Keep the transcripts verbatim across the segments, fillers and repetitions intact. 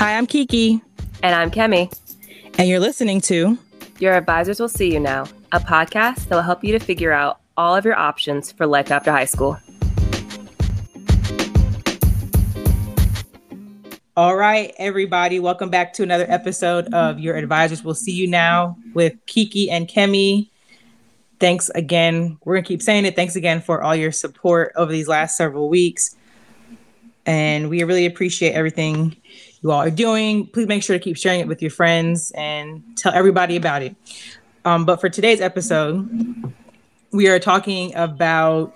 Hi, I'm Kiki. And I'm Kemi. And you're listening to Your Advisors Will See You Now, a podcast that will help you to figure out all of your options for life after high school. All right, everybody, welcome back to another episode of Your Advisors Will See You Now with Kiki and Kemi. Thanks again. We're going to keep saying it. Thanks again for all your support over these last several weeks. And we really appreciate everything you all are doing. Please make sure to keep sharing it with your friends and tell everybody about it. Um, but for today's episode, we are talking about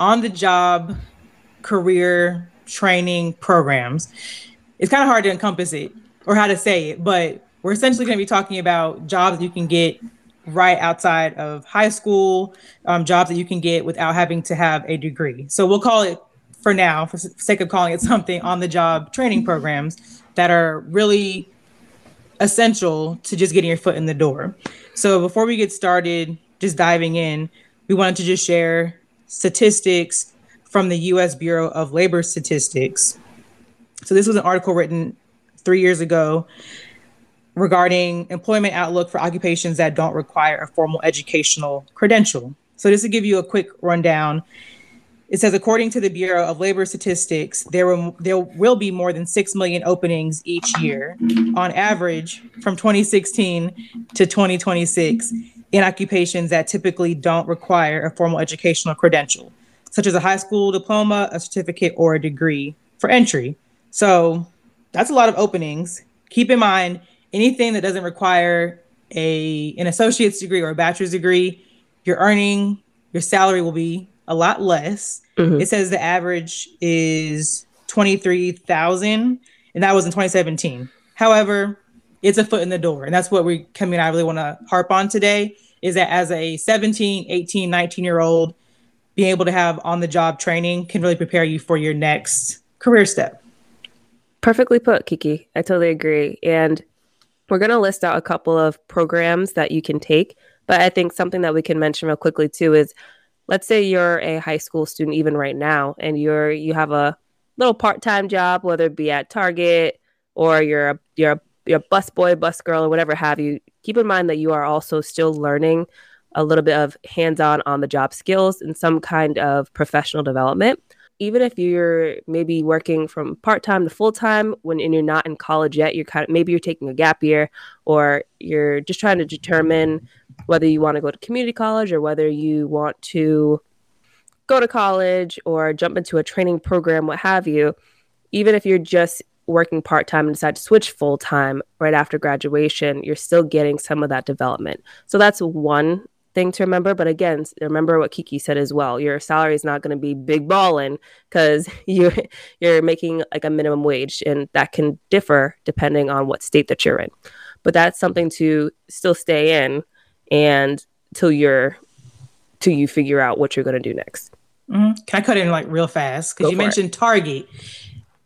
on-the-job career training programs. It's kind of hard to encompass it or how to say it, but we're essentially going to be talking about jobs that you can get right outside of high school, um, jobs that you can get without having to have a degree. So we'll call it, for now, for sake of calling it something, on-the-job training programs that are really essential to just getting your foot in the door. So before we get started, just diving in, we wanted to just share statistics from the U S Bureau of Labor Statistics. So this was an article written three years ago regarding employment outlook for occupations that don't require a formal educational credential. So just to give you a quick rundown, it says, according to the Bureau of Labor Statistics, there will, there will be more than six million openings each year on average from twenty sixteen to twenty twenty-six in occupations that typically don't require a formal educational credential, such as a high school diploma, a certificate, or a degree for entry. So that's a lot of openings. Keep in mind, anything that doesn't require a an associate's degree or a bachelor's degree, your earning, your salary will be a lot less. Mm-hmm. It says the average is twenty-three thousand, and that was in twenty seventeen. However, it's a foot in the door, and that's what we, Kemi and I, really want to harp on today, is that as a seventeen, eighteen, nineteen-year-old, being able to have on-the-job training can really prepare you for your next career step. Perfectly put, Kiki. I totally agree. And we're going to list out a couple of programs that you can take, but I think something that we can mention real quickly, too, is let's say you're a high school student even right now, and you're you have a little part-time job, whether it be at Target or you're a you're a, you're a bus boy, bus girl, or whatever have you. Keep in mind that you are also still learning a little bit of hands-on on-the-job skills and some kind of professional development. Even if you're maybe working from part-time to full-time when and you're not in college yet, you're kind of maybe you're taking a gap year, or you're just trying to determine whether you want to go to community college or whether you want to go to college or jump into a training program, what have you. Even if you're just working part-time and decide to switch full-time right after graduation, you're still getting some of that development. So that's one thing to remember. But again, remember what Kiki said as well. Your salary is not going to be big balling because you, you're making like a minimum wage, and that can differ depending on what state that you're in. But that's something to still stay in and till you're till you figure out what you're going to do next. Mm-hmm. Can I cut in like real fast? Because you mentioned it. Target.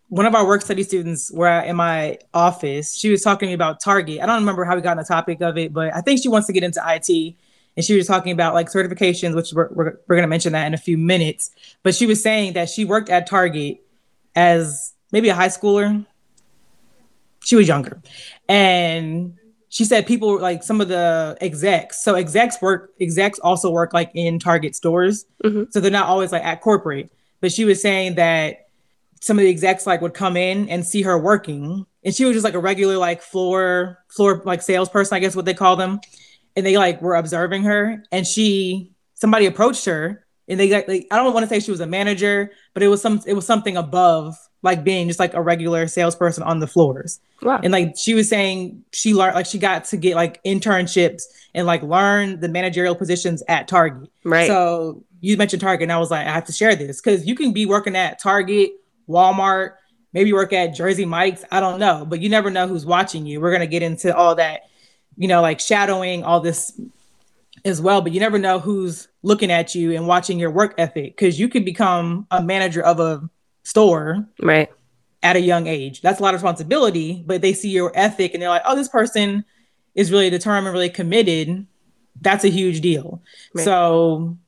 One of our work study students were in my office. She was talking about Target. I don't remember how we got on the topic of it, but I think she wants to get into I T. And she was talking about like certifications, which we're, we're, we're going to mention that in a few minutes. But she was saying that she worked at Target as maybe a high schooler. She was younger. And she said people like some of the execs. So execs work, execs also work like in Target stores. Mm-hmm. So they're not always like at corporate. But she was saying that some of the execs like would come in and see her working. And she was just like a regular like floor, floor like salesperson, I guess what they call them. And they like were observing her, and she, somebody approached her, and they like, like I don't want to say she was a manager, but it was some, it was something above like being just like a regular salesperson on the floors. Wow. And like, she was saying she learned, like she got to get like internships and like learn the managerial positions at Target. Right. So you mentioned Target, and I was like, I have to share this because you can be working at Target, Walmart, maybe work at Jersey Mike's. I don't know, but you never know who's watching you. We're going to get into all that, you know, like shadowing, all this as well, but you never know who's looking at you and watching your work ethic, because you could become a manager of a store right at a young age. That's a lot of responsibility, but they see your ethic and they're like, oh, this person is really determined, really committed. That's a huge deal. Right. So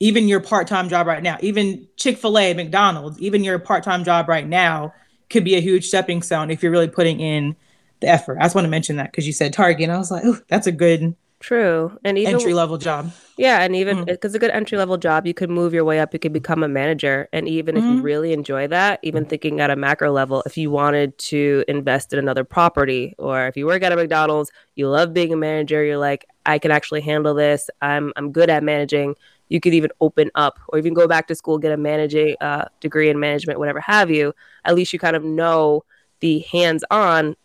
even your part-time job right now, even Chick-fil-A, McDonald's, even your part-time job right now could be a huge stepping stone if you're really putting in the effort. I just want to mention that because you said Target, and I was like, oh, that's a good true and even, entry level job. Yeah, and even because mm-hmm. a good entry level job, you could move your way up. You could become a manager, and even mm-hmm. if you really enjoy that, even thinking at a macro level, if you wanted to invest in another property, or if you work at a McDonald's, you love being a manager, you're like, I can actually handle this. I'm I'm good at managing. You could even open up, or even go back to school, get a managing uh, degree in management, whatever have you. At least you kind of know the hands-on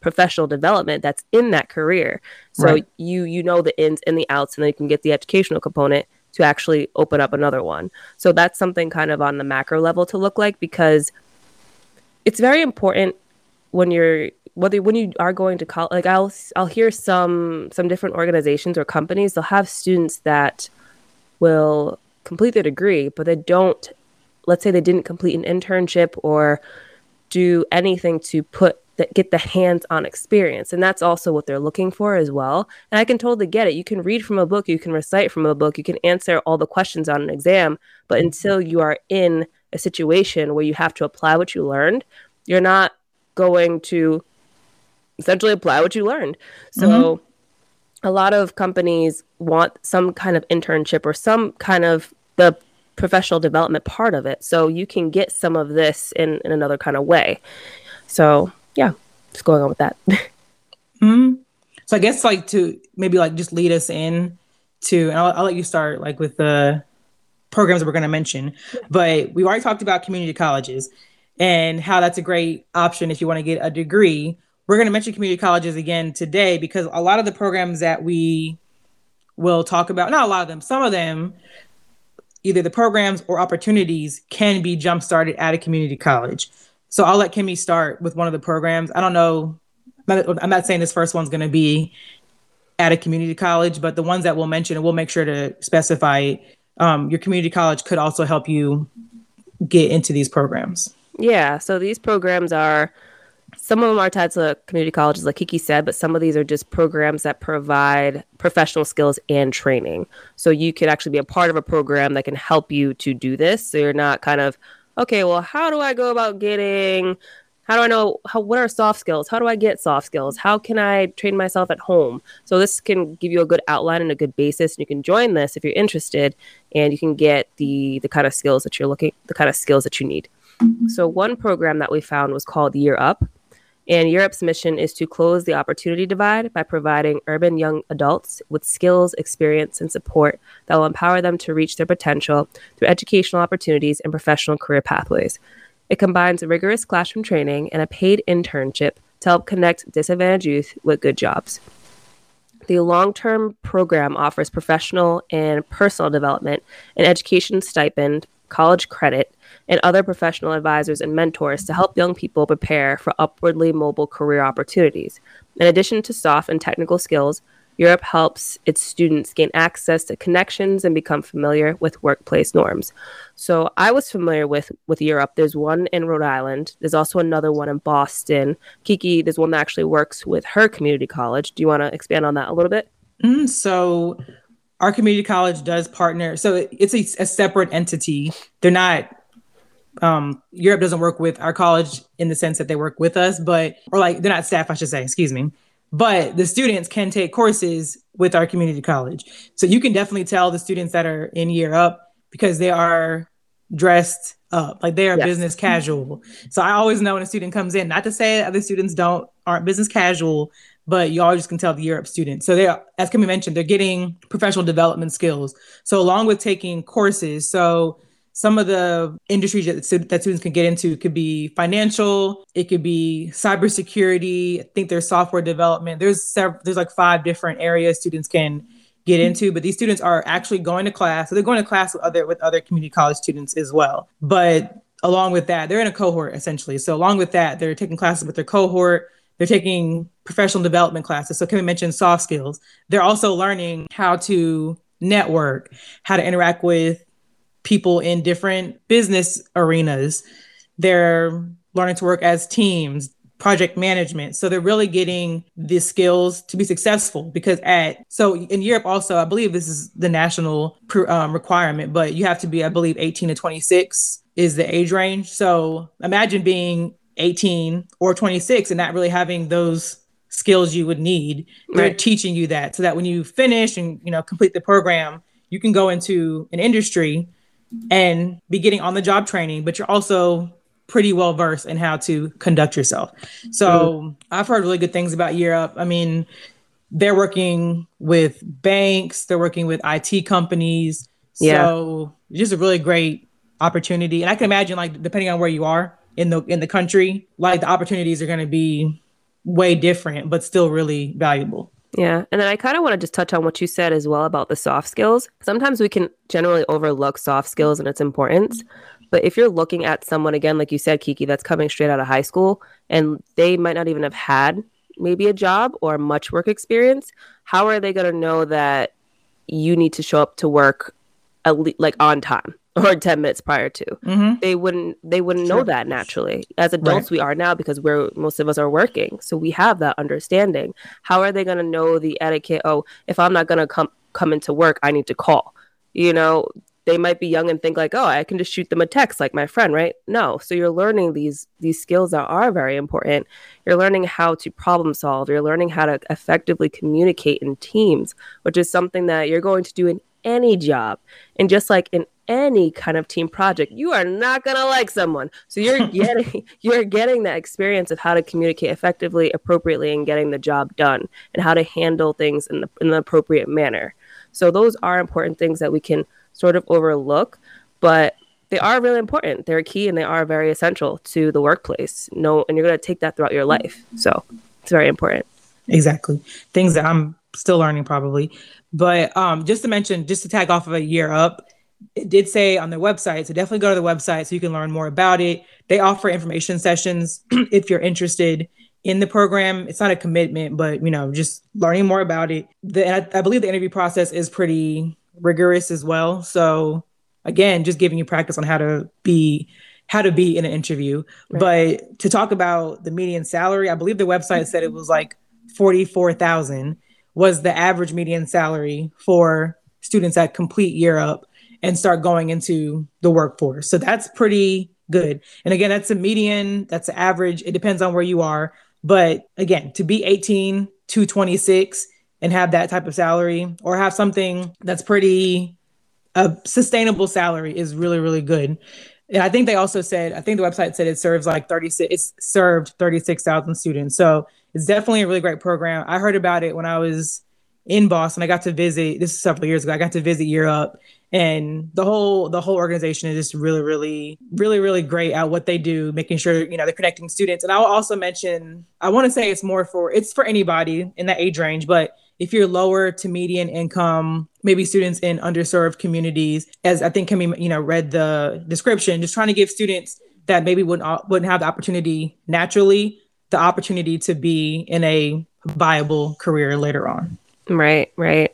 professional development that's in that career. So right. you you know the ins and the outs, and then you can get the educational component to actually open up another one. So that's something kind of on the macro level to look like, because it's very important when you're whether when you are going to college. Like I'll I'll hear some some different organizations or companies, they'll have students that will complete their degree, but they don't, let's say they didn't complete an internship or do anything to put that get the hands-on experience. And that's also what they're looking for as well. And I can totally get it. You can read from a book, you can recite from a book, you can answer all the questions on an exam, but until you are in a situation where you have to apply what you learned, you're not going to essentially apply what you learned. So mm-hmm. a lot of companies want some kind of internship or some kind of the professional development part of it. So you can get some of this in, in another kind of way. So yeah, what's going on with that? mm-hmm. So I guess like to maybe like just lead us in to, and I'll, I'll let you start like with the programs that we're going to mention, but we've already talked about community colleges and how that's a great option if you want to get a degree. We're going to mention community colleges again today because a lot of the programs that we will talk about, not a lot of them, some of them, either the programs or opportunities can be jump-started at a community college. So I'll let Kimmy start with one of the programs. I don't know, I'm not saying this first one's going to be at a community college, but the ones that we'll mention, and we'll make sure to specify, um, your community college could also help you get into these programs. Yeah, so these programs are... Some of them are tied to community colleges, like Kiki said, but some of these are just programs that provide professional skills and training. So you could actually be a part of a program that can help you to do this. So you're not kind of, okay, well, how do I go about getting, how do I know, how, what are soft skills? How do I get soft skills? How can I train myself at home? So this can give you a good outline and a good basis. And you can join this if you're interested, and you can get the the kind of skills that you're looking, the kind of skills that you need. So one program that we found was called Year Up. And Year Up's mission is to close the opportunity divide by providing urban young adults with skills, experience, and support that will empower them to reach their potential through educational opportunities and professional career pathways. It combines rigorous classroom training and a paid internship to help connect disadvantaged youth with good jobs. The long-term program offers professional and personal development, an education stipend, college credit, and other professional advisors and mentors to help young people prepare for upwardly mobile career opportunities. In addition to soft and technical skills, Year Up helps its students gain access to connections and become familiar with workplace norms. So I was familiar with, with Year Up. There's one in Rhode Island. There's also another one in Boston. Kiki, there's one that actually works with her community college. Do you want to expand on that a little bit? Mm, so our community college does partner. So it's a, a separate entity. They're not... Um, Year Up doesn't work with our college in the sense that they work with us, but, or like they're not staff, I should say, excuse me, but the students can take courses with our community college. So you can definitely tell the students that are in Year Up because they are dressed up, like they are yes. business casual. So I always know when a student comes in, not to say other students don't, aren't business casual, but you all just can tell the Year Up students. So they are, as Kimmy mentioned, they're getting professional development skills. So along with taking courses, so some of the industries that students can get into could be financial, it could be cybersecurity, I think there's software development. There's several, there's like five different areas students can get into, but these students are actually going to class. So they're going to class with other with other community college students as well. But along with that, they're in a cohort essentially. So along with that, they're taking classes with their cohort. They're taking professional development classes. So can we mention soft skills? They're also learning how to network, how to interact with people in different business arenas. They're learning to work as teams, project management. So they're really getting the skills to be successful because at, so in Europe also, I believe this is the national um, requirement, but you have to be, I believe, eighteen to twenty-six is the age range. So imagine being eighteen or twenty-six and not really having those skills you would need. They're right. teaching you that so that when you finish and, you know, complete the program, you can go into an industry and be getting on the job training, but you're also pretty well versed in how to conduct yourself. So I've heard really good things about Year Up. I mean, they're working with banks, they're working with I T companies. Yeah. So just a really great opportunity. And I can imagine, like, depending on where you are in the in the country, like the opportunities are going to be way different, but still really valuable. Yeah. And then I kind of want to just touch on what you said as well about the soft skills. Sometimes we can generally overlook soft skills and its importance. But if you're looking at someone, again, like you said, Kiki, that's coming straight out of high school, and they might not even have had maybe a job or much work experience, how are they going to know that you need to show up to work at le- like on time or ten minutes prior to? Mm-hmm. They wouldn't They wouldn't sure. know that naturally. As adults, right. we are now because we're most of us are working. So we have that understanding. How are they going to know the etiquette? Oh, if I'm not going to come come into work, I need to call, you know? They might be young and think like, oh, I can just shoot them a text like my friend, right? No. So you're learning these these skills that are very important. You're learning how to problem solve. You're learning how to effectively communicate in teams, which is something that you're going to do in any job. And just like in any kind of team project, you are not going to like someone. So you're getting you're getting that experience of how to communicate effectively, appropriately, and getting the job done, and how to handle things in the in the appropriate manner. So those are important things that we can sort of overlook, but they are really important. They're key and they are very essential to the workplace. No, and you're going to take that throughout your life. So it's very important. Exactly. Things that I'm still learning probably. But um, just to mention, just to tag off of a Year Up, it did say on their website, so definitely go to the website so you can learn more about it. They offer information sessions if you're interested in the program. It's not a commitment, but, you know, just learning more about it. The, and I, I believe the interview process is pretty rigorous as well. So again, just giving you practice on how to be how to be in an interview. Right. But to talk about the median salary, I believe the website said it was like forty-four thousand was the average median salary for students that complete Year Up and start going into the workforce. So that's pretty good. And again, that's a median, that's the average. It depends on where you are. But again, to be eighteen to twenty-six and have that type of salary, or have something that's pretty a uh, sustainable salary, is really, really good. And I think they also said, I think the website said it serves like thirty-six, it's served thirty-six thousand students. So it's definitely a really great program. I heard about it when I was in Boston. I got to visit, this is several years ago, I got to visit Year Up, and the whole, the whole organization is just really, really, really, really great at what they do, making sure, you know, they're connecting students. And I'll also mention, I want to say it's more for, it's for anybody in that age range, but if you're lower to median income, maybe students in underserved communities, as I think Kimmy, you know, read the description, just trying to give students that maybe wouldn't wouldn't have the opportunity naturally, the opportunity to be in a viable career later on. Right, right.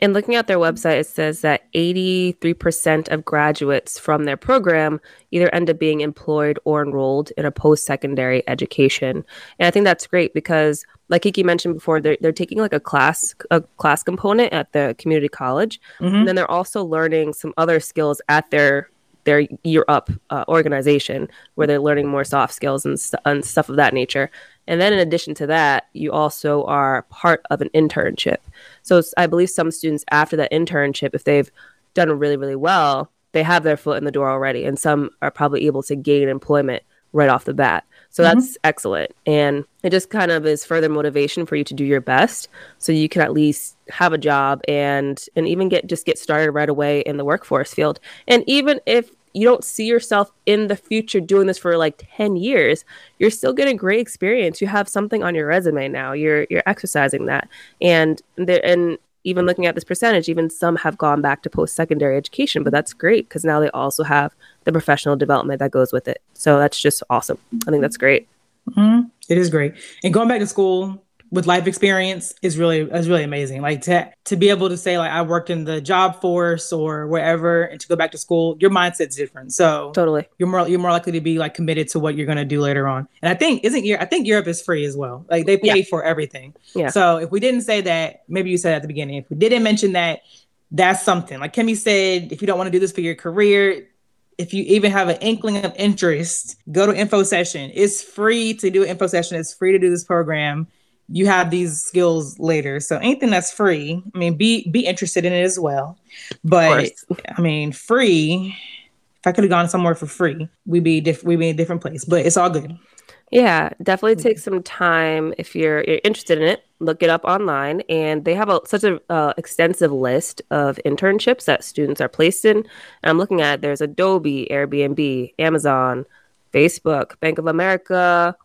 And looking at their website, it says that eighty-three percent of graduates from their program either end up being employed or enrolled in a post-secondary education. And I think that's great because, like Kiki mentioned before, they're, they're taking like a class a class component at the community college. Mm-hmm. And then they're also learning some other skills at their their Year Up uh, organization, where they're learning more soft skills and, st- and stuff of that nature. And then in addition to that, you also are part of an internship. So I believe some students after that internship, if they've done really, really well, they have their foot in the door already. And some are probably able to gain employment right off the bat. So mm-hmm. that's excellent. And it just kind of is further motivation for you to do your best so you can at least have a job and and even get just get started right away in the workforce field. And even if you don't see yourself in the future doing this for like ten years, you're still getting great experience. You have something on your resume now. You're you're exercising that. And the, and even looking at this percentage, even some have gone back to post-secondary education, but that's great because now they also have the professional development that goes with it. So that's just awesome. I think that's great. Mm-hmm. It is great. And going back to school with life experience is really, is really amazing. Like to, to be able to say like, I worked in the job force or wherever, and to go back to school, your mindset's different. So totally, you're more, you're more likely to be like committed to what you're going to do later on. And I think isn't your, I think Europe is free as well. Like they pay yeah. for everything. Yeah. So if we didn't say that, maybe you said at the beginning, if we didn't mention that, that's something. Like Kimmy said, if you don't want to do this for your career, If you even have an inkling of interest, go to info session. It's free to do info session. It's free to do this program. You have these skills later. So anything that's free, I mean, be be interested in it as well. But I mean, free, if I could have gone somewhere for free, we'd be diff- we'd be in a different place, but it's all good. Yeah, definitely take some time if you're, you're interested in it. Look it up online, and they have a, such an uh, extensive list of internships that students are placed in. And I'm looking at there's Adobe, Airbnb, Amazon, Facebook, Bank of America,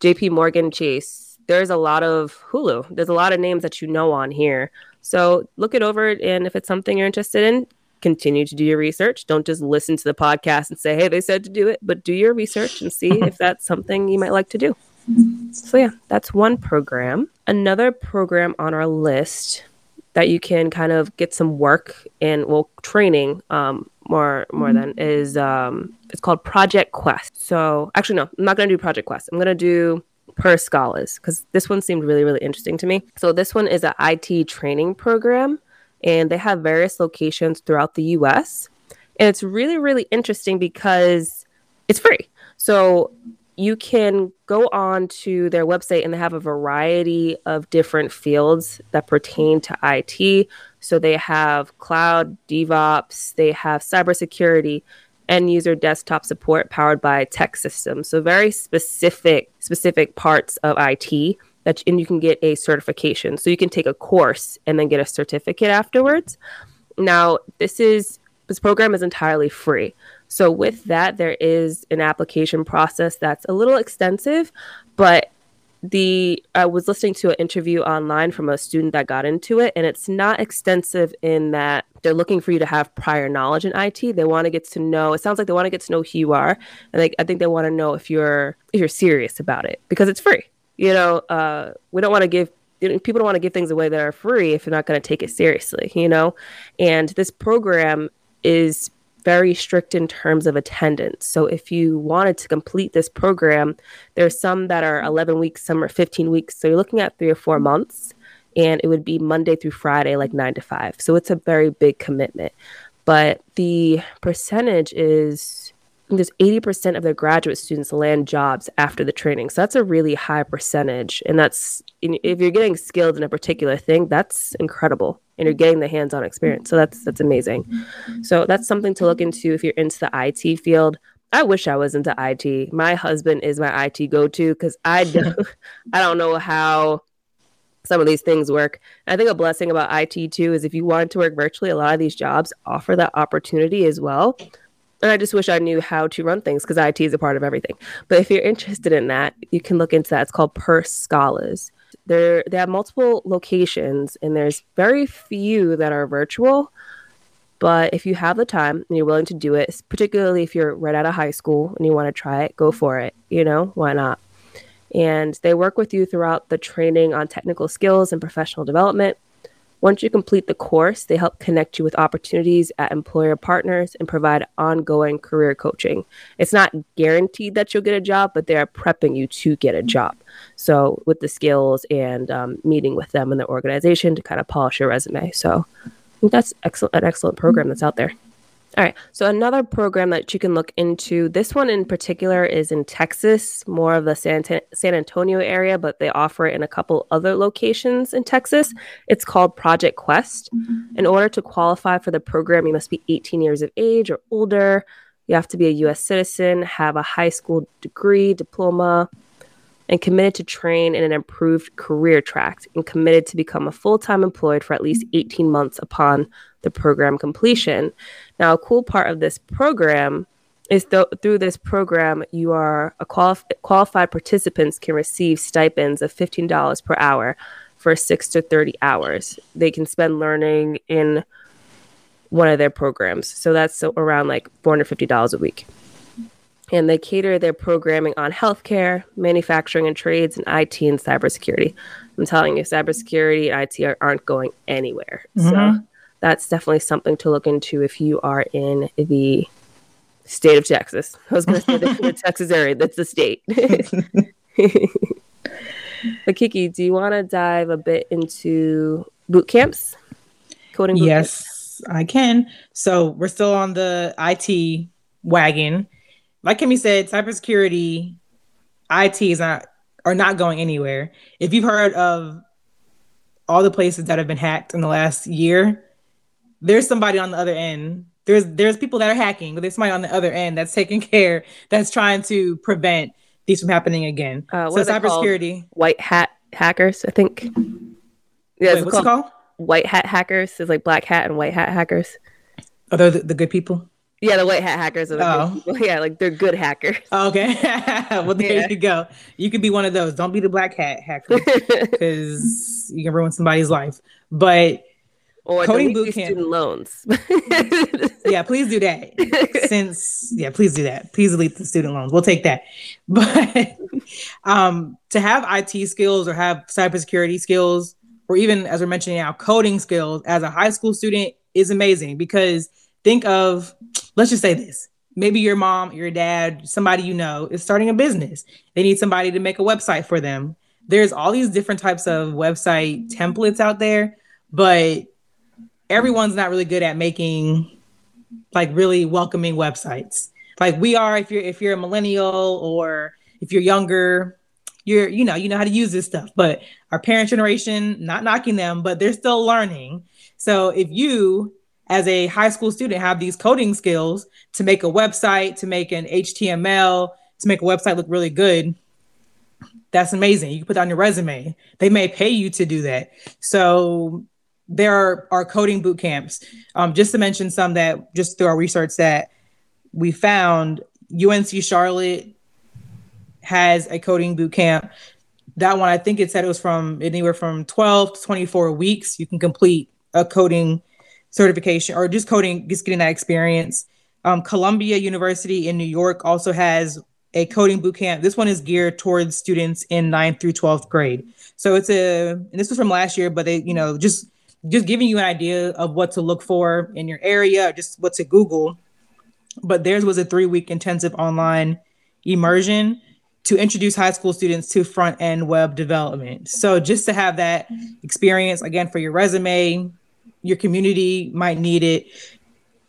J P Morgan Chase. There's a lot of Hulu. There's a lot of names that you know on here. So look it over, and if it's something you're interested in, continue to do your research. Don't just listen to the podcast and say, hey, they said to do it, but do your research and see if that's something you might like to do. So yeah, that's one program. Another program on our list that you can kind of get some work and well, training um, more more than is um, it's called Project Quest. So actually, no, I'm not going to do Project Quest. I'm going to do Per Scholas because this one seemed really, really interesting to me. So this one is an I T training program. And they have various locations throughout the U S. And it's really, really interesting because it's free. So you can go on to their website and they have a variety of different fields that pertain to I T. So they have cloud, DevOps, they have cybersecurity, end user desktop support powered by tech systems. So very specific, specific parts of I T. That, and you can get a certification. So you can take a course and then get a certificate afterwards. Now, this is this program is entirely free. So with that, there is an application process that's a little extensive, but the I was listening to an interview online from a student that got into it, and it's not extensive in that they're looking for you to have prior knowledge in I T. They want to get to know, it sounds like they want to get to know who you are. And they, I think they want to know if you're if you're serious about it because it's free. You know, uh, we don't want to give people don't want to give things away that are free if you're not going to take it seriously, you know, and this program is very strict in terms of attendance. So if you wanted to complete this program, there's some that are eleven weeks, some are fifteen weeks. So you're looking at three or four months and it would be Monday through Friday, like nine to five. So it's a very big commitment. But the percentage is there's eighty percent of their graduate students land jobs after the training. So that's a really high percentage. And that's, if you're getting skilled in a particular thing, that's incredible. And you're getting the hands-on experience. So that's, that's amazing. So that's something to look into if you're into the I T field. I wish I was into I T. My husband is my I T go-to because I don't, I don't know how some of these things work. And I think a blessing about I T too, is if you want to work virtually, a lot of these jobs offer that opportunity as well. And I just wish I knew how to run things because I T is a part of everything. But if you're interested in that, you can look into that. It's called Per Scholas. They have multiple locations and there's very few that are virtual. But if you have the time and you're willing to do it, particularly if you're right out of high school and you want to try it, go for it. You know, why not? And they work with you throughout the training on technical skills and professional development. Once you complete the course, they help connect you with opportunities at employer partners and provide ongoing career coaching. It's not guaranteed that you'll get a job, but they are prepping you to get a job. So with the skills and um, meeting with them in the organization to kind of polish your resume. So I think that's excellent, an excellent program that's out there. All right. So another program that you can look into, this one in particular is in Texas, more of the San, San Antonio area, but they offer it in a couple other locations in Texas. It's called Project Quest. In order to qualify for the program, you must be eighteen years of age or older. You have to be a U S citizen, have a high school degree, diploma, and committed to train in an improved career track and committed to become a full-time employed for at least eighteen months upon the program completion. Now, a cool part of this program is th- through this program, you are a quali- qualified participants can receive stipends of fifteen dollars per hour for six to thirty hours. They can spend learning in one of their programs. So that's around like four hundred fifty dollars a week. And they cater their programming on healthcare, manufacturing and trades, and I T and cybersecurity. I'm telling you, cybersecurity and I T are, aren't going anywhere. Mm-hmm. So that's definitely something to look into if you are in the state of Texas. I was going to say the, the Texas area. That's the state. But Kiki, do you want to dive a bit into boot camps? Coding boot yes, camps? I can. So we're still on the I T wagon. Like Kimmy said, cybersecurity, I T is not are not going anywhere. If you've heard of all the places that have been hacked in the last year, there's somebody on the other end. There's there's people that are hacking, but there's somebody on the other end that's taking care, that's trying to prevent these from happening again. Uh, so cybersecurity, white hat hackers, I think. Yeah, Wait, what's called? it called? White hat hackers. There's like black hat and white hat hackers. Are they the, the good people? Yeah, the white hat hackers are the oh. good people. Yeah, like they're good hackers. Okay. Well, there yeah. you go. You could be one of those. Don't be the black hat hacker because you can ruin somebody's life. But or coding bootcamp student loans. Yeah, please do that. Since yeah, please do that. Please delete the student loans. We'll take that. But um, to have I T skills or have cybersecurity skills, or even as we're mentioning now, coding skills as a high school student is amazing because think of, let's just say this. Maybe your mom, your dad, somebody you know is starting a business. They need somebody to make a website for them. There's all these different types of website templates out there, but everyone's not really good at making like really welcoming websites. Like we are, if you're if you're a millennial or if you're younger, you're you know, you know how to use this stuff. But our parent generation, not knocking them, but they're still learning. So if you as a high school student have these coding skills to make a website, to make an H T M L, to make a website look really good, that's amazing. You can put that on your resume. They may pay you to do that. So there are, are coding boot camps. Um, just to mention some that just through our research that we found, U N C Charlotte has a coding boot camp. That one, I think it said it was from anywhere from twelve to twenty-four weeks. You can complete a coding certification or just coding, just getting that experience. Um, Columbia University in New York also has a coding boot camp. This one is geared towards students in ninth through twelfth grade. So it's a, and this was from last year, but they, you know, just, just giving you an idea of what to look for in your area, or just what to Google. But theirs was a three-week intensive online immersion to introduce high school students to front-end web development. So just to have that experience, again, for your resume, your community might need it.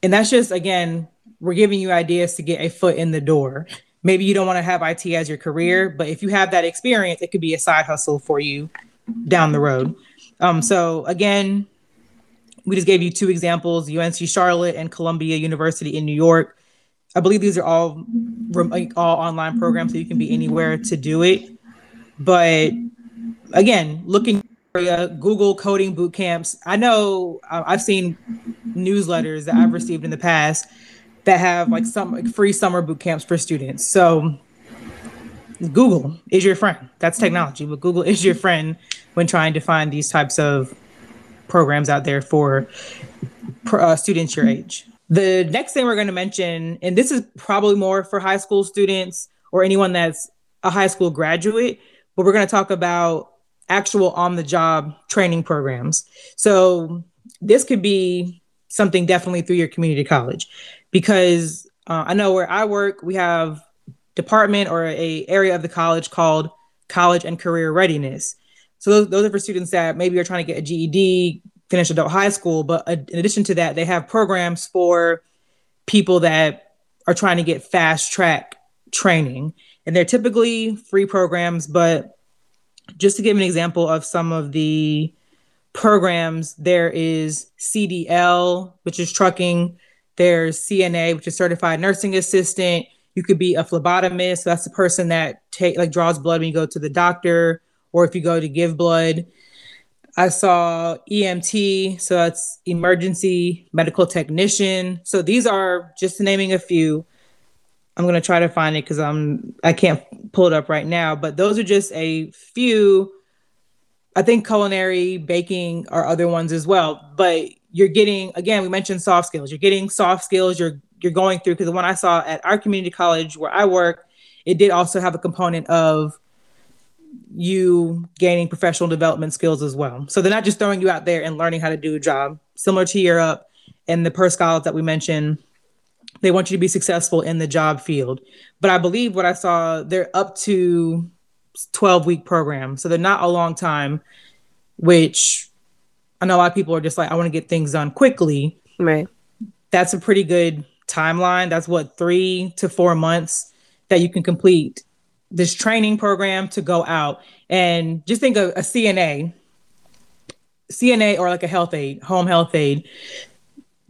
And that's just, again, we're giving you ideas to get a foot in the door. Maybe you don't want to have I T as your career, but if you have that experience, it could be a side hustle for you down the road. Um, so again, we just gave you two examples, U N C Charlotte and Columbia University in New York. I believe these are all all online programs, so you can be anywhere to do it. But again, looking for uh, Google coding boot camps. I know uh, I've seen newsletters that I've received in the past that have like some like, free summer boot camps for students. So Google is your friend. That's technology, but Google is your friend when trying to find these types of programs out there for uh, students your age. The next thing we're going to mention, and this is probably more for high school students or anyone that's a high school graduate, but we're going to talk about actual on-the-job training programs. So this could be something definitely through your community college, because uh, I know where I work, we have department or a area of the college called College and Career Readiness. So those, those are for students that maybe are trying to get a G E D, finish adult high school. But in addition to that, they have programs for people that are trying to get fast track training. And they're typically free programs. But just to give an example of some of the programs, there is C D L, which is trucking. There's C N A, which is Certified Nursing Assistant. You could be a phlebotomist. So that's the person that take, like draws blood when you go to the doctor, or if you go to give blood. I saw E M T, so that's emergency medical technician. So these are just naming a few. I'm gonna try to find it because I'm I can't pull it up right now, but those are just a few. I think culinary, baking are other ones as well. But you're getting, again, we mentioned soft skills. You're getting soft skills, you're you're going through, because the one I saw at our community college where I work, it did also have a component of you gaining professional development skills as well. So they're not just throwing you out there and learning how to do a job, similar to Year Up and the Per Scholas that we mentioned. They want you to be successful in the job field. But I believe what I saw, they're up to twelve-week programs. So they're not a long time, which I know a lot of people are just like, I want to get things done quickly. Right. That's a pretty good timeline. That's what, three to four months that you can complete this training program to go out. And just think of a C N A, C N A or like a health aide, home health aide.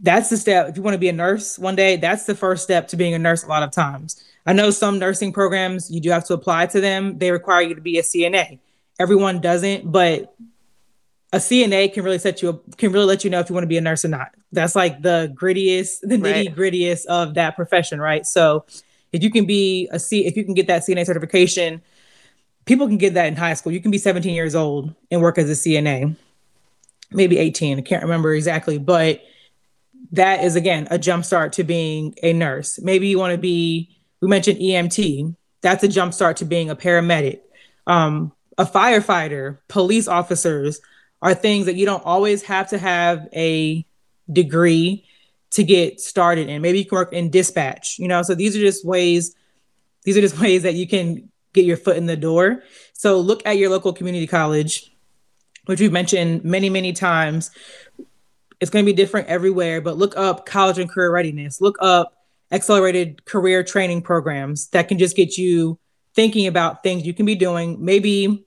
That's the step. If you want to be a nurse one day, that's the first step to being a nurse a lot of times. I know some nursing programs, you do have to apply to them. They require you to be a C N A. Everyone doesn't, but a C N A can really set you up, can really let you know if you want to be a nurse or not. That's like the grittiest, the nitty grittiest right. of that profession, right? So if you can be a C, if you can get that C N A certification, people can get that in high school. You can be seventeen years old and work as a C N A, maybe eighteen. I can't remember exactly, but that is, again, a jumpstart to being a nurse. Maybe you want to be, we mentioned E M T. That's a jumpstart to being a paramedic, um, a firefighter, police officers, are things that you don't always have to have a degree to get started in. Maybe you can work in dispatch, you know? So these are just ways, these are just ways that you can get your foot in the door. So look at your local community college, which we've mentioned many, many times. It's going to be different everywhere, but look up college and career readiness, look up accelerated career training programs that can just get you thinking about things you can be doing. Maybe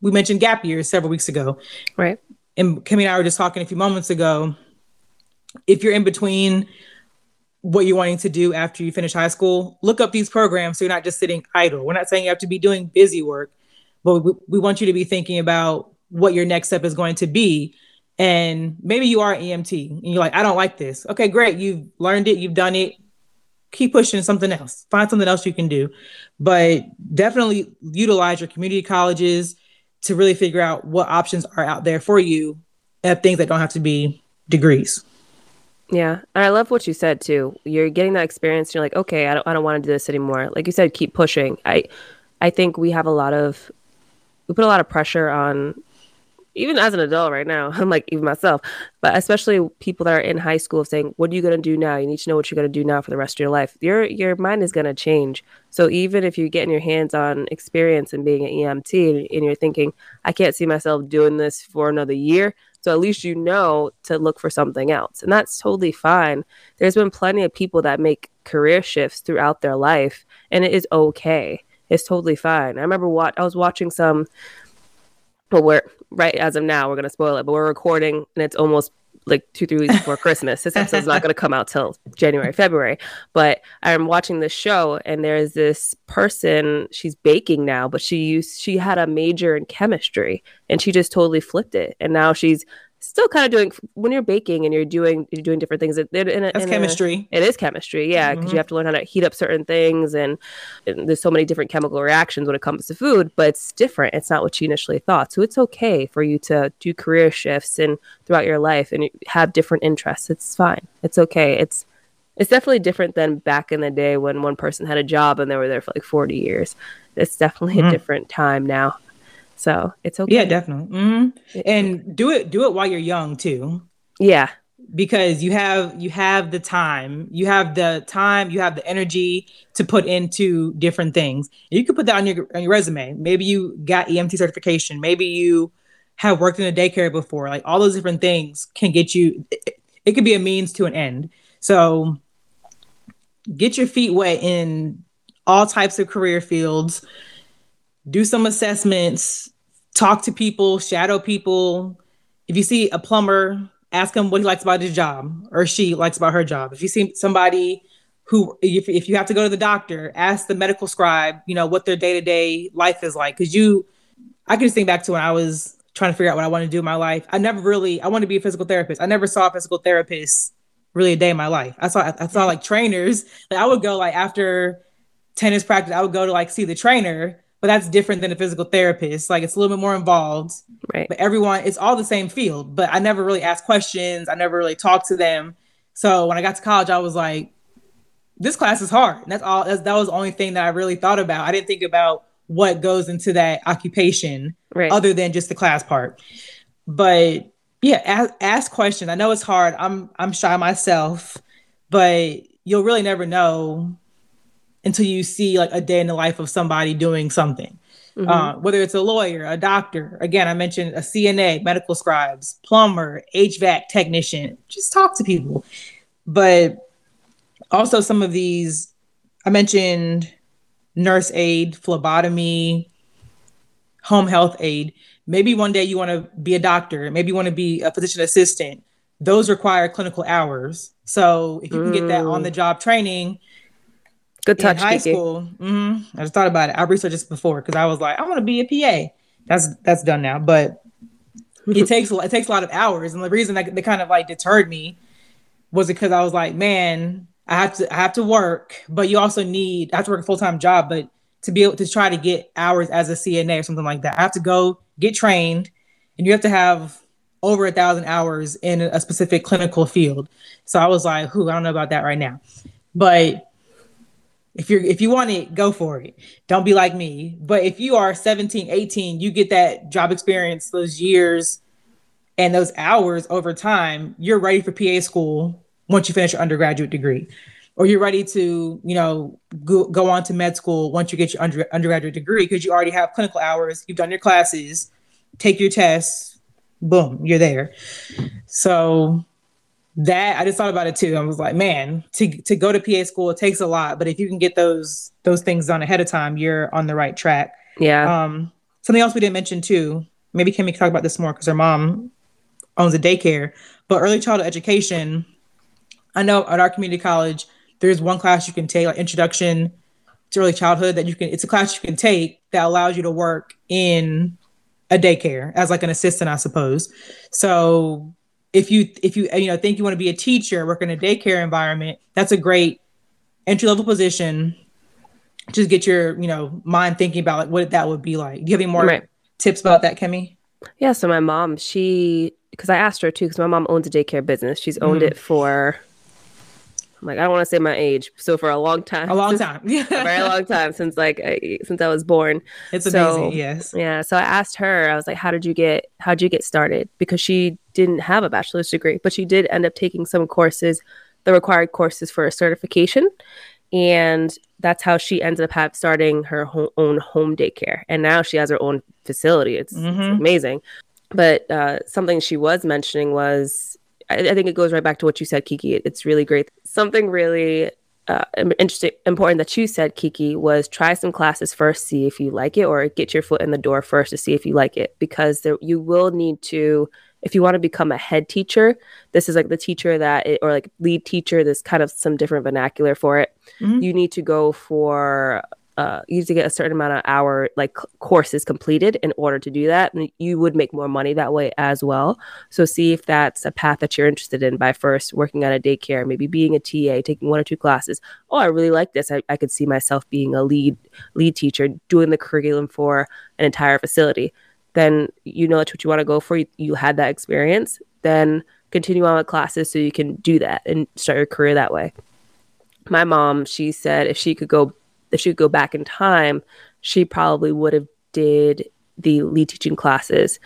we mentioned gap years several weeks ago. Right. And Kimmy and I were just talking a few moments ago. If you're in between what you're wanting to do after you finish high school, look up these programs so you're not just sitting idle. We're not saying you have to be doing busy work, but we, we want you to be thinking about what your next step is going to be. And maybe you are an E M T and you're like, I don't like this. Okay, great. You've learned it. You've done it. Keep pushing something else. Find something else you can do. But definitely utilize your community colleges to really figure out what options are out there for you and things that don't have to be degrees. Yeah. And I love what you said too. You're getting that experience and you're like, okay, I don't, I don't want to do this anymore. Like you said, keep pushing. I, I think we have a lot of, we put a lot of pressure on, even as an adult right now, I'm like, even myself, but especially people that are in high school saying, what are you going to do now? You need to know what you're going to do now for the rest of your life. Your, your mind is going to change. So even if you're getting your hands on experience and being an E M T and you're thinking, I can't see myself doing this for another year. So at least you know to look for something else. And that's totally fine. There's been plenty of people that make career shifts throughout their life, and it is okay. It's totally fine. I remember what I was watching some, but we're right as of now, we're going to spoil it, but we're recording and it's almost like two, three weeks before Christmas. This episode's not going to come out till January, February, but I'm watching this show and there is this person, she's baking now, but she used, she had a major in chemistry and she just totally flipped it. And now she's still kind of doing, when you're baking and you're doing, you're doing different things. It, in a, That's in chemistry. A, it is chemistry. Yeah. Mm-hmm. Cause you have to learn how to heat up certain things. And, and there's so many different chemical reactions when it comes to food, but it's different. It's not what you initially thought. So it's okay for you to do career shifts and throughout your life and have different interests. It's fine. It's okay. It's, it's definitely different than back in the day when one person had a job and they were there for like forty years. It's definitely mm. a different time now. So it's okay. Yeah, definitely. Mm-hmm. And do it, do it while you're young too. Yeah. Because you have, you have the time, you have the time, you have the energy to put into different things. You can put that on your, on your resume. Maybe you got E M T certification. Maybe you have worked in a daycare before. Like all those different things can get you, it, it could be a means to an end. So get your feet wet in all types of career fields. Do some assessments, talk to people, shadow people. If you see a plumber, ask him what he likes about his job or she likes about her job. If you see somebody who, if, if you have to go to the doctor, ask the medical scribe, you know, what their day-to-day life is like. Cause you, I can just think back to when I was trying to figure out what I wanted to do in my life. I never really, I wanted to be a physical therapist. I never saw a physical therapist really a day in my life. I saw, I saw like trainers. Like I would go like after tennis practice, I would go to like see the trainer. But that's different than a physical therapist. Like it's a little bit more involved, right? But everyone, it's all the same field, but I never really asked questions. I never really talked to them. So when I got to college, I was like, this class is hard. And that's all, that's, that was the only thing that I really thought about. I didn't think about what goes into that occupation right. other than just the class part. But yeah, ask, ask questions. I know it's hard. I'm, I'm shy myself, but you'll really never know until you see like a day in the life of somebody doing something, mm-hmm. uh, whether it's a lawyer, a doctor, again, I mentioned a C N A, medical scribes, plumber, H V A C technician, just talk to people. But also some of these, I mentioned nurse aid, phlebotomy, home health aid. Maybe one day you want to be a doctor. Maybe you want to be a physician assistant. Those require clinical hours. So if you can get that on-the-job training Good touch, in high Kiki. school, mm-hmm, I just thought about it. I researched this before because I was like, I want to be a P A. That's that's done now, but it takes it takes a lot of hours. And the reason that they kind of like deterred me was because I was like, man, I have to I have to work, but you also need I have to work a full time job, but to be able to try to get hours as a C N A or something like that, I have to go get trained, and you have to have over a thousand hours in a specific clinical field. So I was like, who, I don't know about that right now. But if you're, if you want it, go for it. Don't be like me. But if you are seventeen, eighteen, you get that job experience, those years and those hours over time, you're ready for P A school once you finish your undergraduate degree, or you're ready to, you know, go, go on to med school once you get your under, undergraduate degree, because you already have clinical hours. You've done your classes, take your tests, boom, you're there. So that, I just thought about it too. I was like, man, to to go to P A school, it takes a lot, but if you can get those those things done ahead of time, you're on the right track. Yeah. Um, something else we didn't mention too, maybe Kimmy can talk about this more because her mom owns a daycare, but early childhood education, I know at our community college, there's one class you can take, like Introduction to Early Childhood, that you can, it's a class you can take that allows you to work in a daycare as like an assistant, I suppose. So if you, if you, you know, think you want to be a teacher, work in a daycare environment, that's a great entry-level position. Just get your, you know, mind thinking about like what that would be like. Do you have any more right. tips about that, Kemi? Yeah. So my mom, she, cause I asked her too, cause my mom owns a daycare business. She's owned mm-hmm. it for, I'm like, I don't want to say my age. So for a long time, a long time, yeah, a very long time since like, I, since I was born. It's so amazing. Yes. Yeah. So I asked her, I was like, how did you get, how'd you get started? Because she didn't have a bachelor's degree, but she did end up taking some courses, the required courses for a certification. And that's how she ended up have starting her ho- own home daycare. And now she has her own facility. It's, mm-hmm. it's amazing. But uh, something she was mentioning was, I, I think it goes right back to what you said, Kiki. It, it's really great. Something really uh, interesting, important that you said, Kiki, was try some classes first, see if you like it, or get your foot in the door first to see if you like it. Because there, you will need to, if you want to become a head teacher, this is like the teacher that, it, or like lead teacher, there's kind of some different vernacular for it. Mm-hmm. You need to go for, uh, you need to get a certain amount of hour, like c- courses completed in order to do that. And you would make more money that way as well. So see if that's a path that you're interested in by first working at a daycare, maybe being a T A, taking one or two classes. Oh, I really like this. I, I could see myself being a lead, lead teacher, doing the curriculum for an entire facility. Then you know that's what you want to go for. You, you had that experience, then continue on with classes so you can do that and start your career that way. My mom, she said if she could go if she could go back in time, she probably would have did the lead teaching classes.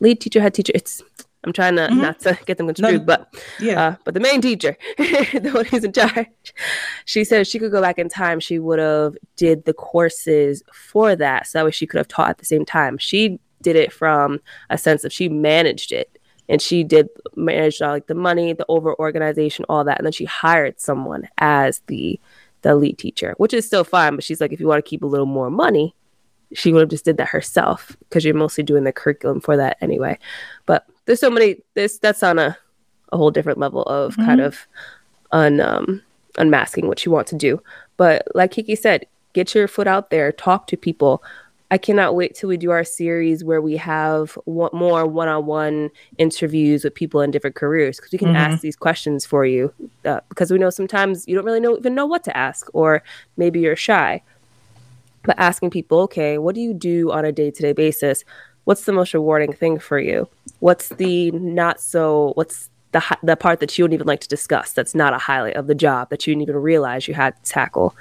Lead teacher, head teacher. It's I'm trying to mm-hmm. not to get them construed, no, but yeah. Uh, but the main teacher, the one who's in charge, she said if she could go back in time, she would have did the courses for that, so that way she could have taught at the same time. She did it from a sense of she managed it. And she did manage all, like the money, the over organization, all that. And then she hired someone as the, the lead teacher, which is still fine. But she's like, if you want to keep a little more money, she would have just did that herself because you're mostly doing the curriculum for that anyway. But there's so many, this that's on a, a whole different level of mm-hmm. kind of un, um, unmasking what you want to do. But like Kiki said, get your foot out there, talk to people. I cannot wait till we do our series where we have one, more one-on-one interviews with people in different careers, because we can mm-hmm. ask these questions for you uh, because we know sometimes you don't really know even know what to ask, or maybe you're shy. But asking people, okay, what do you do on a day-to-day basis? What's the most rewarding thing for you? What's the not so, what's the hi- the part that you don't even like to discuss that's not a highlight of the job that you didn't even realize you had to tackle?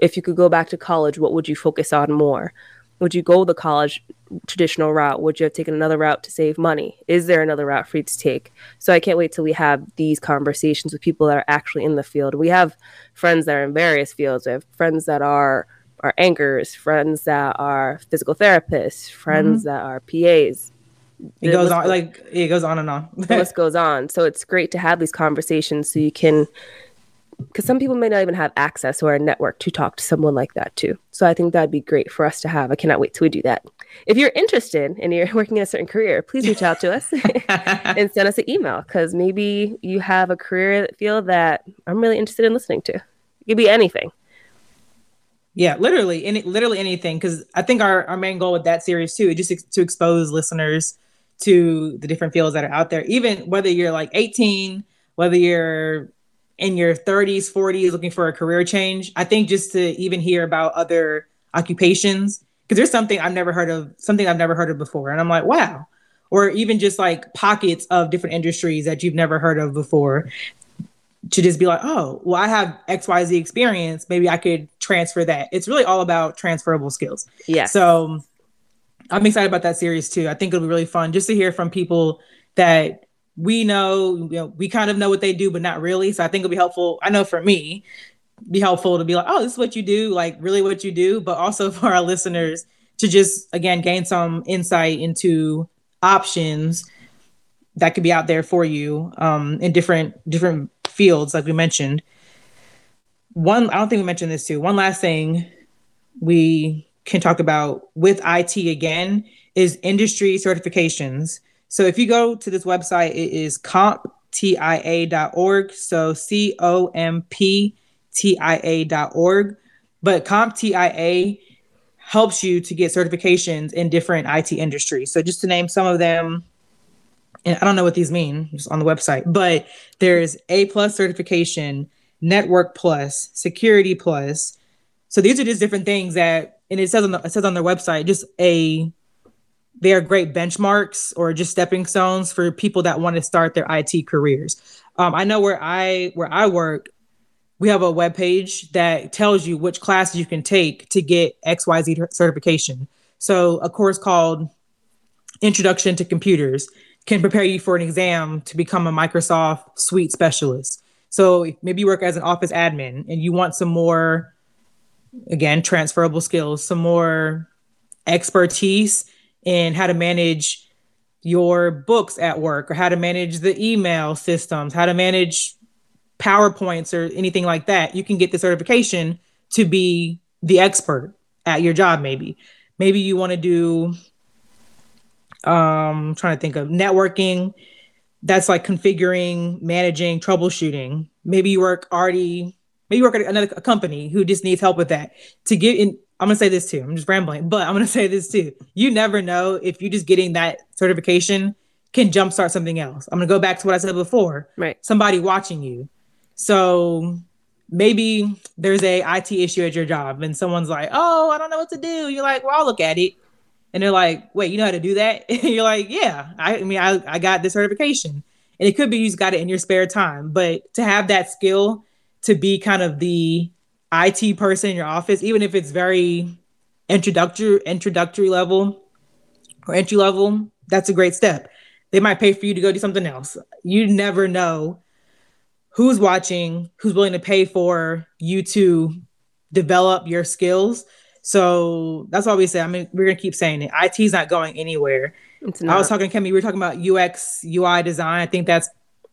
If you could go back to college, what would you focus on more? Would you go the college traditional route? Would you have taken another route to save money? Is there another route for you to take? So I can't wait till we have these conversations with people that are actually in the field. We have friends that are in various fields. We have friends that are, are anchors, friends that are physical therapists, friends mm-hmm. that are P As. It goes on, like it goes on and on. The list goes on. So it's great to have these conversations so you can because some people may not even have access or a network to talk to someone like that too. So I think that'd be great for us to have. I cannot wait till we do that. If you're interested and you're working in a certain career, please reach out to us and send us an email, because maybe you have a career field that I'm really interested in listening to. It could be anything. Yeah, literally, any, literally anything. Because I think our, our main goal with that series too, is just ex- to expose listeners to the different fields that are out there, even whether you're like eighteen, whether you're in your thirties, forties, looking for a career change. I think just to even hear about other occupations, because there's something I've never heard of, something I've never heard of before. And I'm like, wow. Or even just like pockets of different industries that you've never heard of before, to just be like, oh, well, I have X Y Z experience. Maybe I could transfer that. It's really all about transferable skills. Yeah. So I'm excited about that series too. I think it'll be really fun just to hear from people that we know, you know, we kind of know what they do, but not really. So I think it'll be helpful. I know for me, be helpful to be like, oh, this is what you do, like really what you do, but also for our listeners to just, again, gain some insight into options that could be out there for you um, in different, different fields, like we mentioned. One, I don't think we mentioned this too. One last thing we can talk about with I T again is industry certifications. So if you go to this website, it is comp T I A dot org. So C O M P T I A dot org. But CompTIA helps you to get certifications in different I T industries. So just to name some of them, and I don't know what these mean, just on the website, but there's A plus certification, Network Plus, Security Plus. So these are just different things that, and it says on the, it says on their website, just a they are great benchmarks or just stepping stones for people that want to start their I T careers. Um, I know where I where I work, we have a webpage that tells you which classes you can take to get X Y Z certification. So a course called Introduction to Computers can prepare you for an exam to become a Microsoft Suite specialist. So maybe you work as an office admin and you want some more, again, transferable skills, some more expertise and how to manage your books at work, or how to manage the email systems, how to manage PowerPoints or anything like that, you can get the certification to be the expert at your job. Maybe, maybe you want to do, um, I'm trying to think of networking. That's like configuring, managing, troubleshooting. Maybe you work already, maybe you work at another a company who just needs help with that. To get in, I'm going to say this too. I'm just rambling, but I'm going to say this too. You never know if you just getting that certification can jumpstart something else. I'm going to go back to what I said before. Right. Somebody watching you. So maybe there's a I T issue at your job and someone's like, oh, I don't know what to do. You're like, well, I'll look at it. And they're like, wait, you know how to do that? And you're like, yeah, I, I mean, I, I got this certification. And it could be you just got it in your spare time. But to have that skill to be kind of the I T person in your office, even if it's very introductory, introductory level or entry level, that's a great step. They might pay for you to go do something else. You never know who's watching, who's willing to pay for you to develop your skills. So that's why we say, I mean, we're going to keep saying it. I T is not going anywhere. It's not. I was talking to Kemi, we were talking about U X, U I design. I think that's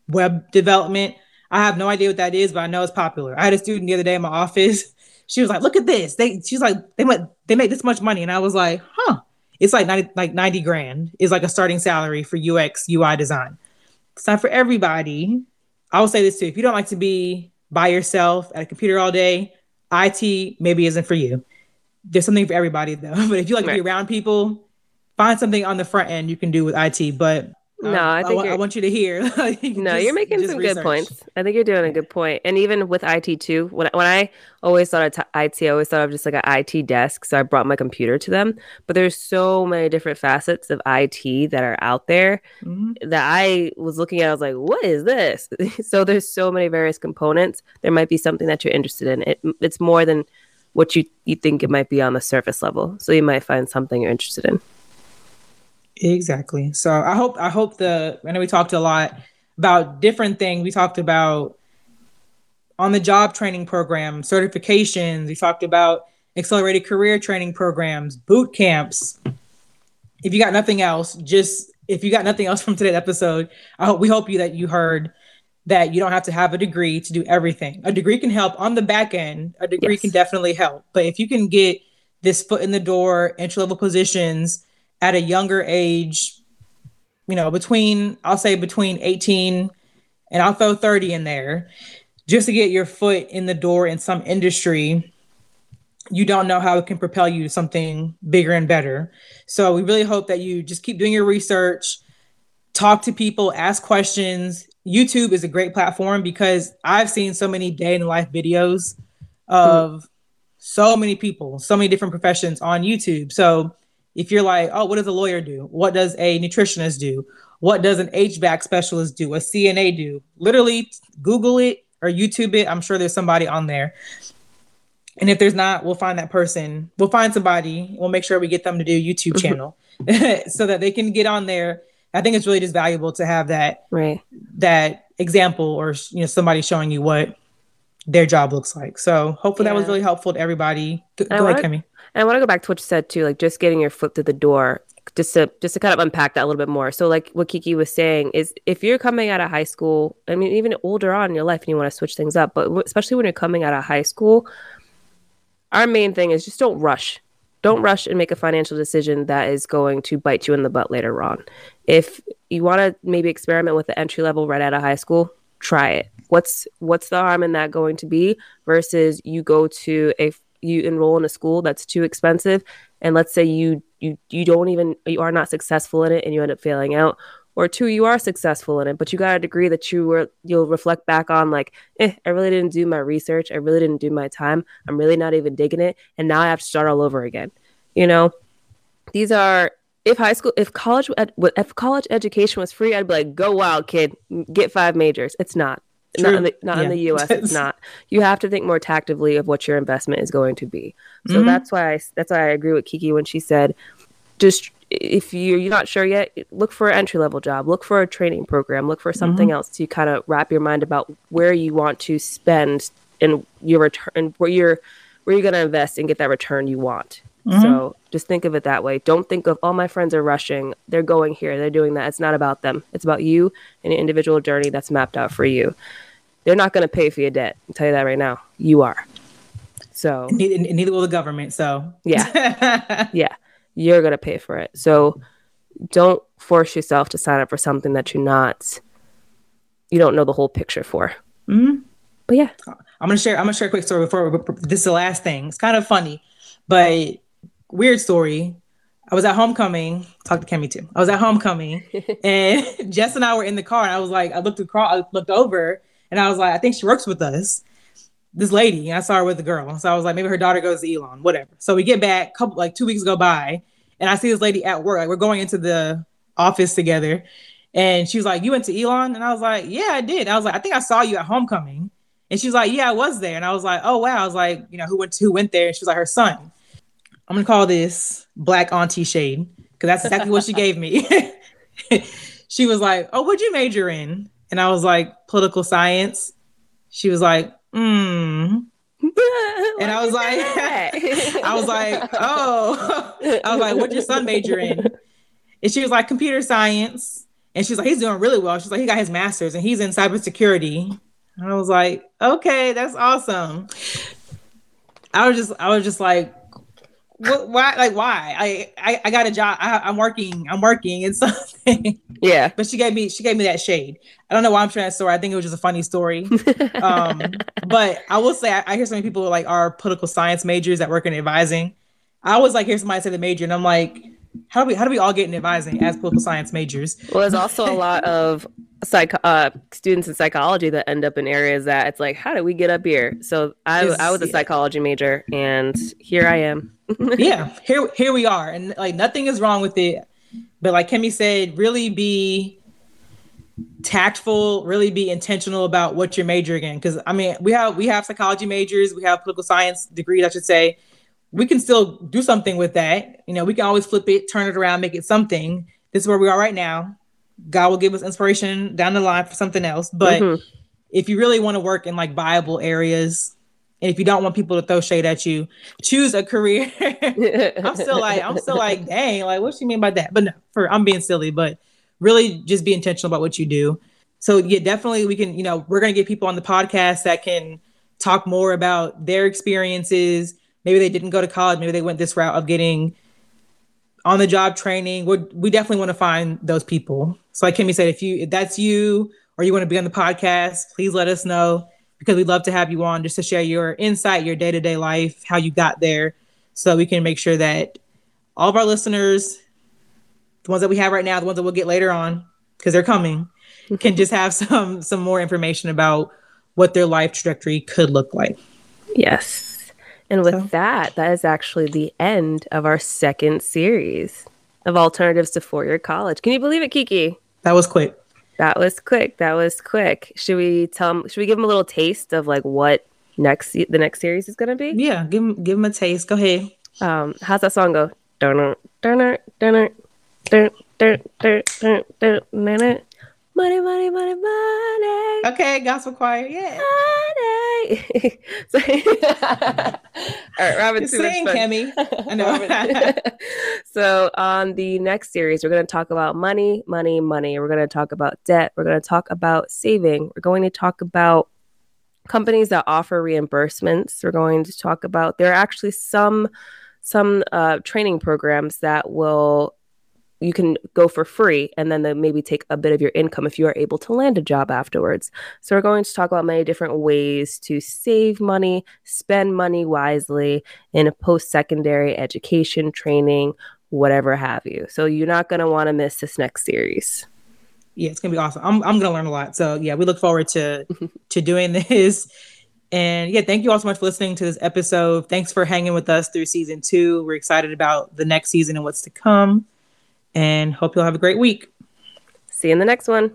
web development. I have no idea what that is, but I know it's popular. I had a student the other day in my office. She was like, "Look at this! They," she's like, "They went, they make this much money," and I was like, "Huh? It's like ninety, like ninety grand is like a starting salary for U X, U I design. It's not for everybody." I will say this too: if you don't like to be by yourself at a computer all day, I T maybe isn't for you. There's something for everybody though. But if you like right. to be around people, find something on the front end you can do with I T. But No, I, I think I, I want you to hear. Like, no, just, you're making some research. Good points. I think you're doing a good point. And even with I T too, when when I always thought of t- I T, I always thought of just like an I T desk. So I brought my computer to them. But there's so many different facets of I T that are out there mm-hmm. that I was looking at. I was like, what is this? So there's so many various components. There might be something that you're interested in. It, it's more than what you, you think it might be on the surface level. So you might find something you're interested in. Exactly. So I hope, I hope the, I know we talked a lot about different things. We talked about on the job training program, certifications. We talked about accelerated career training programs, boot camps. If you got nothing else, just, if you got nothing else from today's episode, I hope, we hope you that you heard that you don't have to have a degree to do everything. A degree can help on the back end. A degree yes. can definitely help. But if you can get this foot in the door, entry-level positions at a younger age, you know, between, I'll say between eighteen and I'll throw thirty in there, just to get your foot in the door in some industry, you don't know how it can propel you to something bigger and better. So we really hope that you just keep doing your research, talk to people, ask questions. YouTube is a great platform because I've seen so many day in the life videos of so many people, so many different professions on YouTube. So if you're like, oh, what does a lawyer do? What does a nutritionist do? What does an H V A C specialist do? A C N A do? Literally Google it or YouTube it. I'm sure there's somebody on there. And if there's not, we'll find that person. We'll find somebody. We'll make sure we get them to do a YouTube channel so that they can get on there. I think it's really just valuable to have that right. that example, or you know, somebody showing you what their job looks like. So hopefully yeah. that was really helpful to everybody. Go ahead, wanna, Kimmy. And I want to go back to what you said too, like just getting your foot through the door, just to just to kind of unpack that a little bit more. So like what Kiki was saying is, if you're coming out of high school, I mean, even older on in your life and you want to switch things up, but especially when you're coming out of high school, our main thing is just don't rush. Don't rush and make a financial decision that is going to bite you in the butt later on. If you want to maybe experiment with the entry level right out of high school, try it. What's what's the harm in that going to be versus you go to a you enroll in a school that's too expensive, and let's say you you you don't even you are not successful in it and you end up failing out, or two, you are successful in it but you got a degree that you were you'll reflect back on like, eh, I really didn't do my research, I really didn't do my time, I'm really not even digging it, and now I have to start all over again. You know, these are if high school if college if college education was free, I'd be like, go wild, kid, get five majors. It's not. True. Not in the, not yeah. in the U S It's not. You have to think more tactically of what your investment is going to be. So mm-hmm. that's why I, that's why I agree with Kiki when she said, just if you're, you're not sure yet, look for an entry-level job, look for a training program, look for something mm-hmm. else to kind of wrap your mind about where you want to spend and your return, where you're where you're going to invest and get that return you want. Mm-hmm. So just think of it that way. Don't think of, oh, my friends are rushing, they're going here, they're doing that. It's not about them. It's about you and an individual journey that's mapped out for you. They're not going to pay for your debt. I'll tell you that right now. You are. So and neither, and neither will the government. So yeah, yeah, you're going to pay for it. So don't force yourself to sign up for something that you're not, you don't know the whole picture for. Mm-hmm. But yeah, I'm going to share, I'm going to share a quick story before this is the last thing. It's kind of funny, but weird story. I was at homecoming. Talk to Kimmy too. I was at homecoming and Jess and I were in the car, and I was like, I looked across, I looked over, and I was like, I think she works with us. This lady, and I saw her with a girl. So I was like, maybe her daughter goes to Elon, whatever. So we get back, couple like two weeks go by, and I see this lady at work. Like we're going into the office together. And she was like, you went to Elon? And I was like, yeah, I did. I was like, I think I saw you at homecoming. And she was like, yeah, I was there. And I was like, oh wow. I was like, you know, who went to, who went there? And she was like, her son. I'm going to call this Black Auntie Shade, because that's exactly what she gave me. She was like, oh, what'd you major in? And I was like, political science. She was like, hmm. And I was like, I was like, oh, I was like, what'd your son major in? And she was like, computer science. And she was like, he's doing really well. She's like, he got his master's and he's in cybersecurity. And I was like, okay, that's awesome. I was just, I was just like, What, why? Like, why? I, I, I got a job. I, I'm working. I'm working. It's something. Yeah. But she gave me, she gave me that shade. I don't know why I'm sharing that story. I think it was just a funny story. um, but I will say, I, I hear so many people like are political science majors that work in advising. I always like hear somebody say the major, and I'm like, how do we, how do we all get in advising as political science majors? Well, there's also a lot of psych uh, students in psychology that end up in areas that it's like, how do we get up here? So I, I was a psychology major, and here I am. yeah, here here we are, and like nothing is wrong with it, but like Kimmy said, really be tactful, really be intentional about what you're majoring in. Because I mean, we have we have psychology majors, we have political science degrees, I should say. We can still do something with that. You know, we can always flip it, turn it around, make it something. This is where we are right now. God will give us inspiration down the line for something else. But mm-hmm. if you really want to work in like viable areas, and if you don't want people to throw shade at you, choose a career. I'm still like, I'm still like, dang, like, what do you mean by that? But no, for I'm being silly, but really just be intentional about what you do. So yeah, definitely we can, you know, we're going to get people on the podcast that can talk more about their experiences. Maybe they didn't go to college. Maybe they went this route of getting on the job training. We're, we definitely want to find those people. So like Kimmy said, if you, if that's you, or you want to be on the podcast, please let us know, because we'd love to have you on just to share your insight, your day-to-day life, how you got there. So we can make sure that all of our listeners, the ones that we have right now, the ones that we'll get later on, because they're coming, can just have some some more information about what their life trajectory could look like. Yes. And with so. that, that is actually the end of our second series of alternatives to four-year college. Can you believe it, Kiki? That was quick. That was quick. That was quick. Should we tell? Should we give them a little taste of like what next the next series is going to be? Yeah, give them give them a taste. Go ahead. Um, how's that song go? Donut, donut, donut, donut, donut, donut, donut. Money, money, money, money. Okay, gospel choir. Yeah. Money. So, all right, Robin. Just sing, Kimmy. I know. So on the next series, we're going to talk about money, money, money. We're going to talk about debt. We're going to talk about saving. We're going to talk about companies that offer reimbursements. We're going to talk about there are actually some some uh, training programs that will. You can go for free, and then they maybe take a bit of your income if you are able to land a job afterwards. So we're going to talk about many different ways to save money, spend money wisely in a post-secondary education, training, whatever have you. So you're not going to want to miss this next series. Yeah, it's going to be awesome. I'm I'm going to learn a lot. So yeah, we look forward to to doing this. And yeah, thank you all so much for listening to this episode. Thanks for hanging with us through season two. We're excited about the next season and what's to come. And hope you'll have a great week. See you in the next one.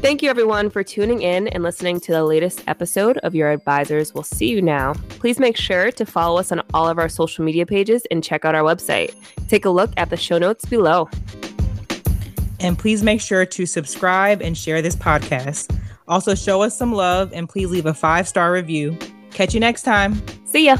Thank you, everyone, for tuning in and listening to the latest episode of Your Advisors Will See You Now. Please make sure to follow us on all of our social media pages and check out our website. Take a look at the show notes below. And please make sure to subscribe and share this podcast. Also, show us some love and please leave a five-star review. Catch you next time. See ya.